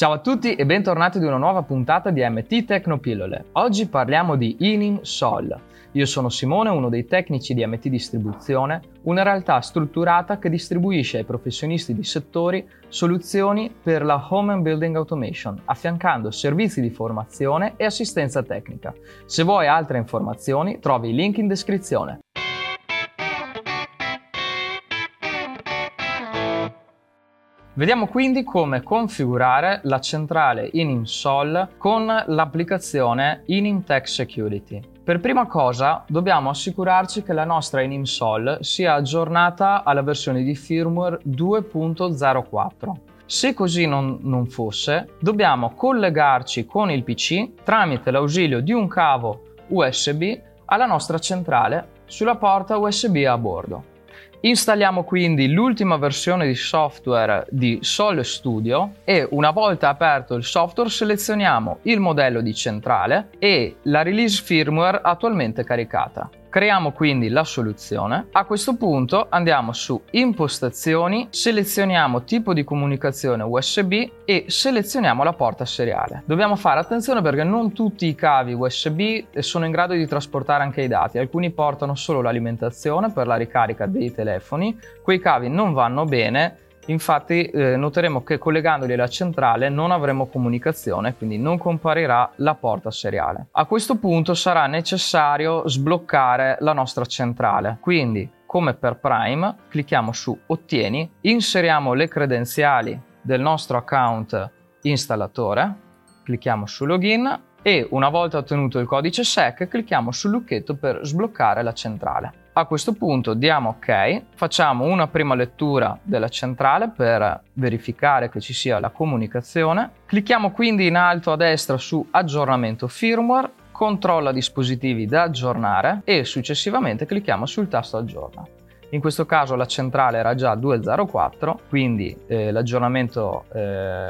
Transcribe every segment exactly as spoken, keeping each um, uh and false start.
Ciao a tutti e bentornati ad una nuova puntata di M T Tecnopillole. Oggi parliamo di Inim Sol. Io sono Simone, uno dei tecnici di M T Distribuzione, una realtà strutturata che distribuisce ai professionisti di settori soluzioni per la Home and Building Automation, affiancando servizi di formazione e assistenza tecnica. Se vuoi altre informazioni, trovi i link in descrizione. Vediamo quindi come configurare la centrale Inim Sol con l'applicazione Inim Tech Security. Per prima cosa dobbiamo assicurarci che la nostra Inim Sol sia aggiornata alla versione di firmware due punto zero quattro. Se così non, non fosse, dobbiamo collegarci con il P C tramite l'ausilio di un cavo U S B alla nostra centrale sulla porta U S B a bordo. Installiamo quindi l'ultima versione di software di Sol Studio e una volta aperto il software selezioniamo il modello di centrale e la release firmware attualmente caricata. Creiamo quindi la soluzione. A questo punto andiamo su impostazioni, selezioniamo tipo di comunicazione U S B e selezioniamo la porta seriale. Dobbiamo fare attenzione perché non tutti i cavi U S B sono in grado di trasportare anche i dati. Alcuni portano solo l'alimentazione per la ricarica dei telefoni, quei cavi non vanno bene. Infatti eh, noteremo che collegandoli alla centrale non avremo comunicazione, quindi non comparirà la porta seriale. A questo punto sarà necessario sbloccare la nostra centrale, quindi come per Prime clicchiamo su Ottieni, inseriamo le credenziali del nostro account installatore, clicchiamo su Login e una volta ottenuto il codice S E C clicchiamo sul lucchetto per sbloccare la centrale. A questo punto diamo ok, facciamo una prima lettura della centrale per verificare che ci sia la comunicazione, clicchiamo quindi in alto a destra su aggiornamento firmware, controlla dispositivi da aggiornare e successivamente clicchiamo sul tasto aggiorna. In questo caso la centrale era già due punto zero quattro, quindi eh, l'aggiornamento eh,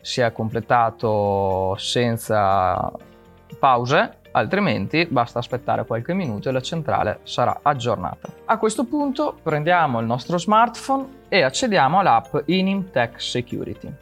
si è completato senza pause. Altrimenti basta aspettare qualche minuto e la centrale sarà aggiornata. A questo punto prendiamo il nostro smartphone e accediamo all'app Inim Tech Security.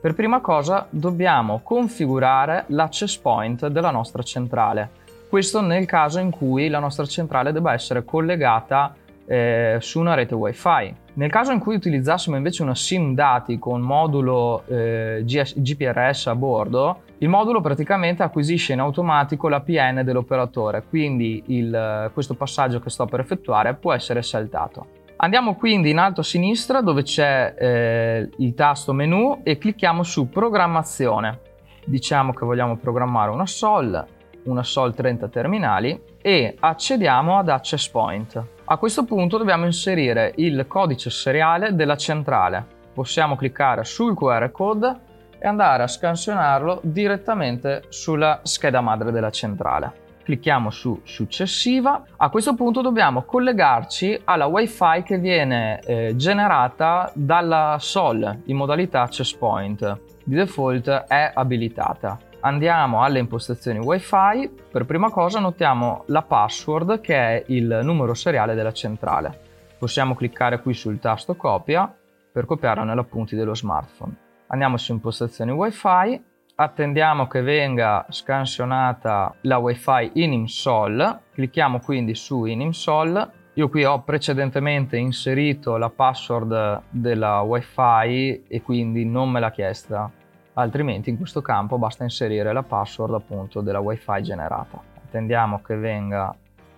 Per prima cosa dobbiamo configurare l'access point della nostra centrale. Questo nel caso in cui la nostra centrale debba essere collegata eh, su una rete Wi-Fi. Nel caso in cui utilizzassimo invece una SIM dati con modulo eh, G S G P R S a bordo, il modulo praticamente acquisisce in automatico l'A P N dell'operatore, quindi il, questo passaggio che sto per effettuare può essere saltato. Andiamo quindi in alto a sinistra dove c'è eh, il tasto menu e clicchiamo su programmazione. Diciamo che vogliamo programmare una Sol, una Sol trenta terminali e accediamo ad Access Point. A questo punto dobbiamo inserire il codice seriale della centrale. Possiamo cliccare sul Q R code e andare a scansionarlo direttamente sulla scheda madre della centrale. Clicchiamo su successiva. A questo punto dobbiamo collegarci alla Wi-Fi che viene eh, generata dalla Sol in modalità access point. Di default è abilitata. Andiamo alle impostazioni Wi-Fi. Per prima cosa notiamo la password che è il numero seriale della centrale. Possiamo cliccare qui sul tasto copia per copiarlo nell'appunti dello smartphone. Andiamo su impostazioni Wi-Fi, attendiamo che venga scansionata la Wi-Fi Inim Sol, clicchiamo quindi su Inim Sol. Io qui ho precedentemente inserito la password della Wi-Fi e quindi non me l'ha chiesta, altrimenti in questo campo basta inserire la password appunto della Wi-Fi generata. Attendiamo che venga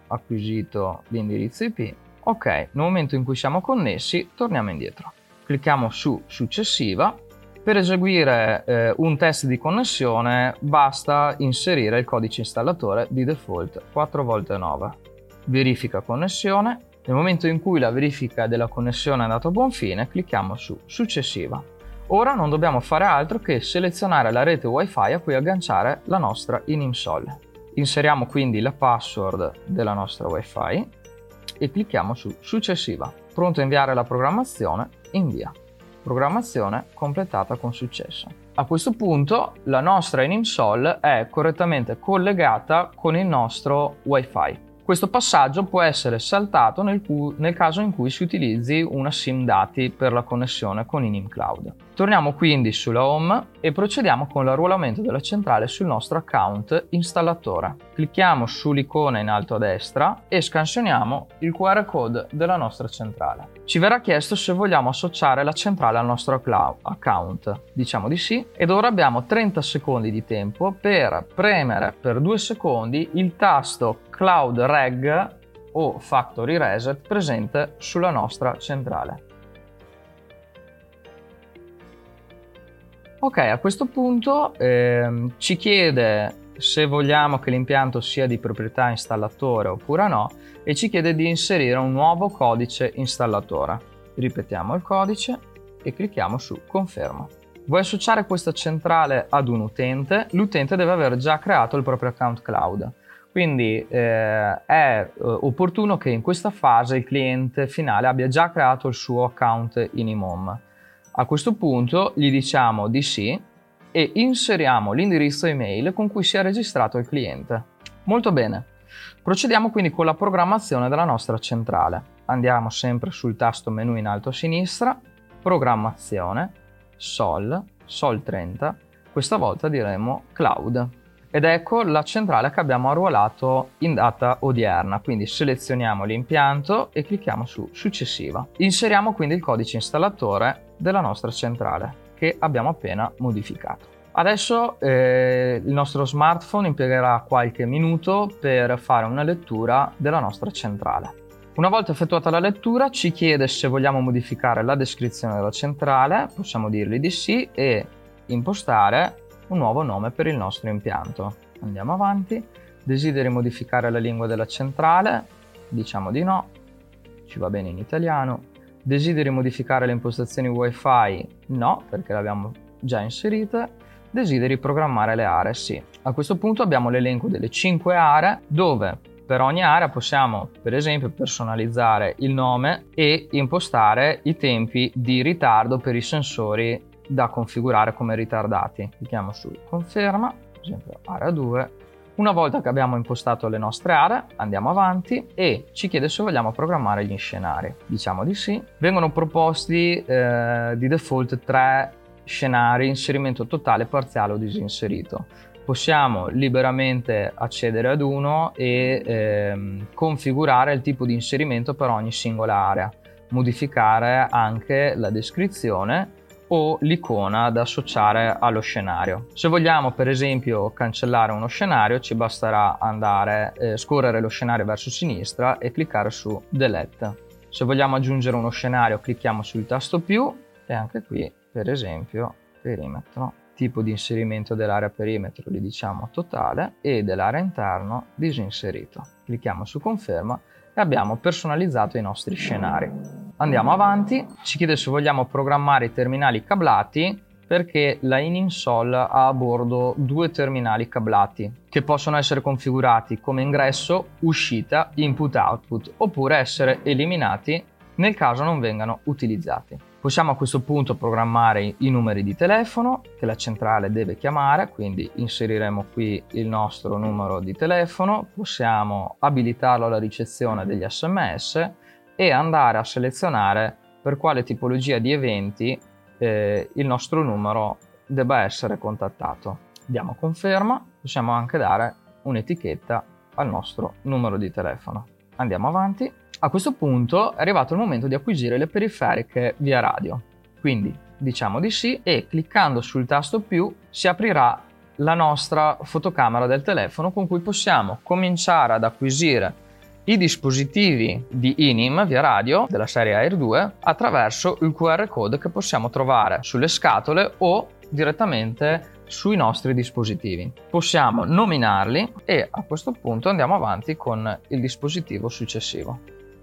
acquisito l'indirizzo I P. Ok, nel momento in cui siamo connessi torniamo indietro. Clicchiamo su successiva. Per eseguire eh, un test di connessione basta inserire il codice installatore di default quattro virgola nove. Verifica connessione. Nel momento in cui la verifica della connessione è andata a buon fine, clicchiamo su successiva. Ora non dobbiamo fare altro che selezionare la rete Wi-Fi a cui agganciare la nostra Inim Sol. Inseriamo quindi la password della nostra Wi-Fi e clicchiamo su successiva. Pronto a inviare la programmazione? Invia. Programmazione completata con successo. A questo punto la nostra Inim Sol è correttamente collegata con il nostro Wi-Fi. Questo passaggio può essere saltato nel, cu- nel caso in cui si utilizzi una SIM dati per la connessione con Inim Cloud. Torniamo quindi sulla Home e procediamo con l'arruolamento della centrale sul nostro account installatore. Clicchiamo sull'icona in alto a destra e scansioniamo il Q R code della nostra centrale. Ci verrà chiesto se vogliamo associare la centrale al nostro cloud account. Diciamo di sì ed ora abbiamo trenta secondi di tempo per premere per due secondi il tasto Cloud Reg o Factory Reset presente sulla nostra centrale. Ok, a questo punto eh, ci chiede se vogliamo che l'impianto sia di proprietà installatore oppure no e ci chiede di inserire un nuovo codice installatore. Ripetiamo il codice e clicchiamo su Conferma. Vuoi associare questa centrale ad un utente? L'utente deve aver già creato il proprio account cloud. Quindi eh, è opportuno che in questa fase il cliente finale abbia già creato il suo account in I M O M. A questo punto gli diciamo di sì e inseriamo l'indirizzo email con cui si è registrato il cliente. Molto bene. Procediamo quindi con la programmazione della nostra centrale. Andiamo sempre sul tasto menu in alto a sinistra, programmazione, Sol, Sol trenta, questa volta diremo Cloud. Ed ecco la centrale che abbiamo arruolato in data odierna, quindi selezioniamo l'impianto e clicchiamo su Successiva. Inseriamo quindi il codice installatore della nostra centrale che abbiamo appena modificato. Adesso eh, il nostro smartphone impiegherà qualche minuto per fare una lettura della nostra centrale. Una volta effettuata la lettura ci chiede se vogliamo modificare la descrizione della centrale, possiamo dirgli di sì e impostare un nuovo nome per il nostro impianto. Andiamo avanti. Desideri modificare la lingua della centrale? Diciamo di no, ci va bene in italiano. Desideri modificare le impostazioni Wi-Fi? No, perché le abbiamo già inserite. Desideri programmare le aree? Sì. A questo punto abbiamo l'elenco delle cinque aree dove per ogni area possiamo, per esempio, personalizzare il nome e impostare i tempi di ritardo per i sensori da configurare come ritardati. Clicchiamo su Conferma, per esempio area due. Una volta che abbiamo impostato le nostre aree, andiamo avanti e ci chiede se vogliamo programmare gli scenari. Diciamo di sì. Vengono proposti eh, di default tre scenari, inserimento totale, parziale o disinserito. Possiamo liberamente accedere ad uno e eh, configurare il tipo di inserimento per ogni singola area, modificare anche la descrizione o l'icona da associare allo scenario. Se vogliamo per esempio cancellare uno scenario ci basterà andare eh, scorrere lo scenario verso sinistra e cliccare su Delete. Se vogliamo aggiungere uno scenario clicchiamo sul tasto più e anche qui per esempio perimetro. Tipo di inserimento dell'area perimetro gli diciamo totale e dell'area interno disinserito. Clicchiamo su Conferma e abbiamo personalizzato i nostri scenari. Andiamo avanti, ci chiede se vogliamo programmare i terminali cablati perché la Inim Sol ha a bordo due terminali cablati che possono essere configurati come ingresso, uscita, input-output oppure essere eliminati nel caso non vengano utilizzati. Possiamo a questo punto programmare i numeri di telefono che la centrale deve chiamare, quindi inseriremo qui il nostro numero di telefono, possiamo abilitarlo alla ricezione degli sms e andare a selezionare per quale tipologia di eventi eh, il nostro numero debba essere contattato. Diamo Conferma, possiamo anche dare un'etichetta al nostro numero di telefono. Andiamo avanti. A questo punto è arrivato il momento di acquisire le periferiche via radio. Quindi diciamo di sì e cliccando sul tasto più si aprirà la nostra fotocamera del telefono con cui possiamo cominciare ad acquisire i dispositivi di Inim via radio della serie Air due attraverso il Q R code che possiamo trovare sulle scatole o direttamente sui nostri dispositivi. Possiamo nominarli e a questo punto andiamo avanti con il dispositivo successivo.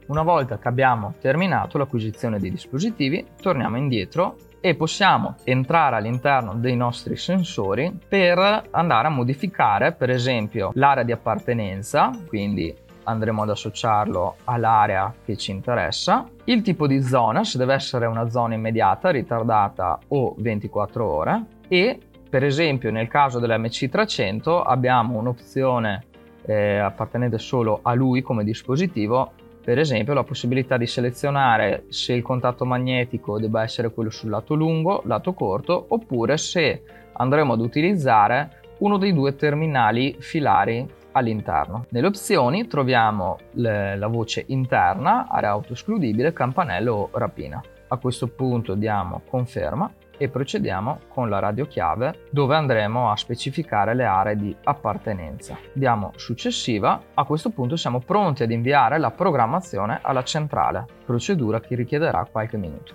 Una volta che abbiamo terminato l'acquisizione dei dispositivi, torniamo indietro e possiamo entrare all'interno dei nostri sensori per andare a modificare, per esempio, l'area di appartenenza, quindi andremo ad associarlo all'area che ci interessa, il tipo di zona, se deve essere una zona immediata, ritardata o ventiquattro ore e per esempio nel caso dell'M C trecento abbiamo un'opzione eh, appartenente solo a lui come dispositivo per esempio la possibilità di selezionare se il contatto magnetico debba essere quello sul lato lungo, lato corto, oppure se andremo ad utilizzare uno dei due terminali filari all'interno. Nelle opzioni troviamo le, la voce interna, area autoescludibile, campanello o rapina. A questo punto diamo conferma e procediamo con la radiochiave, dove andremo a specificare le aree di appartenenza. Diamo successiva, a questo punto siamo pronti ad inviare la programmazione alla centrale, procedura che richiederà qualche minuto.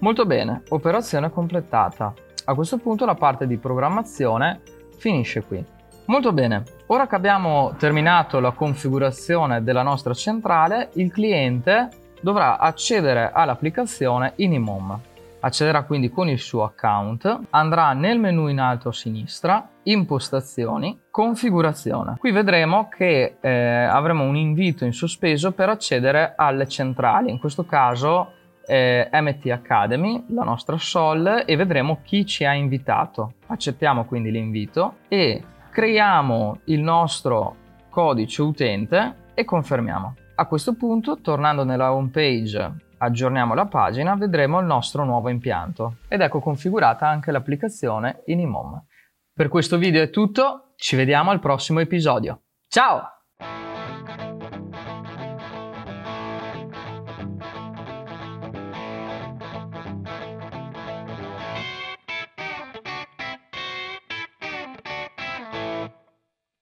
Molto bene, operazione completata. A questo punto la parte di programmazione finisce qui. Molto bene, ora che abbiamo terminato la configurazione della nostra centrale, il cliente dovrà accedere all'applicazione I M O M. Accederà quindi con il suo account, andrà nel menu in alto a sinistra, impostazioni, configurazione. Qui vedremo che eh, avremo un invito in sospeso per accedere alle centrali, in questo caso Eh, M T Academy, la nostra Sol, e vedremo chi ci ha invitato. Accettiamo quindi l'invito e creiamo il nostro codice utente e confermiamo. A questo punto, tornando nella home page, aggiorniamo la pagina, vedremo il nostro nuovo impianto ed ecco configurata anche l'applicazione Inim. Per questo video è tutto, ci vediamo al prossimo episodio. Ciao!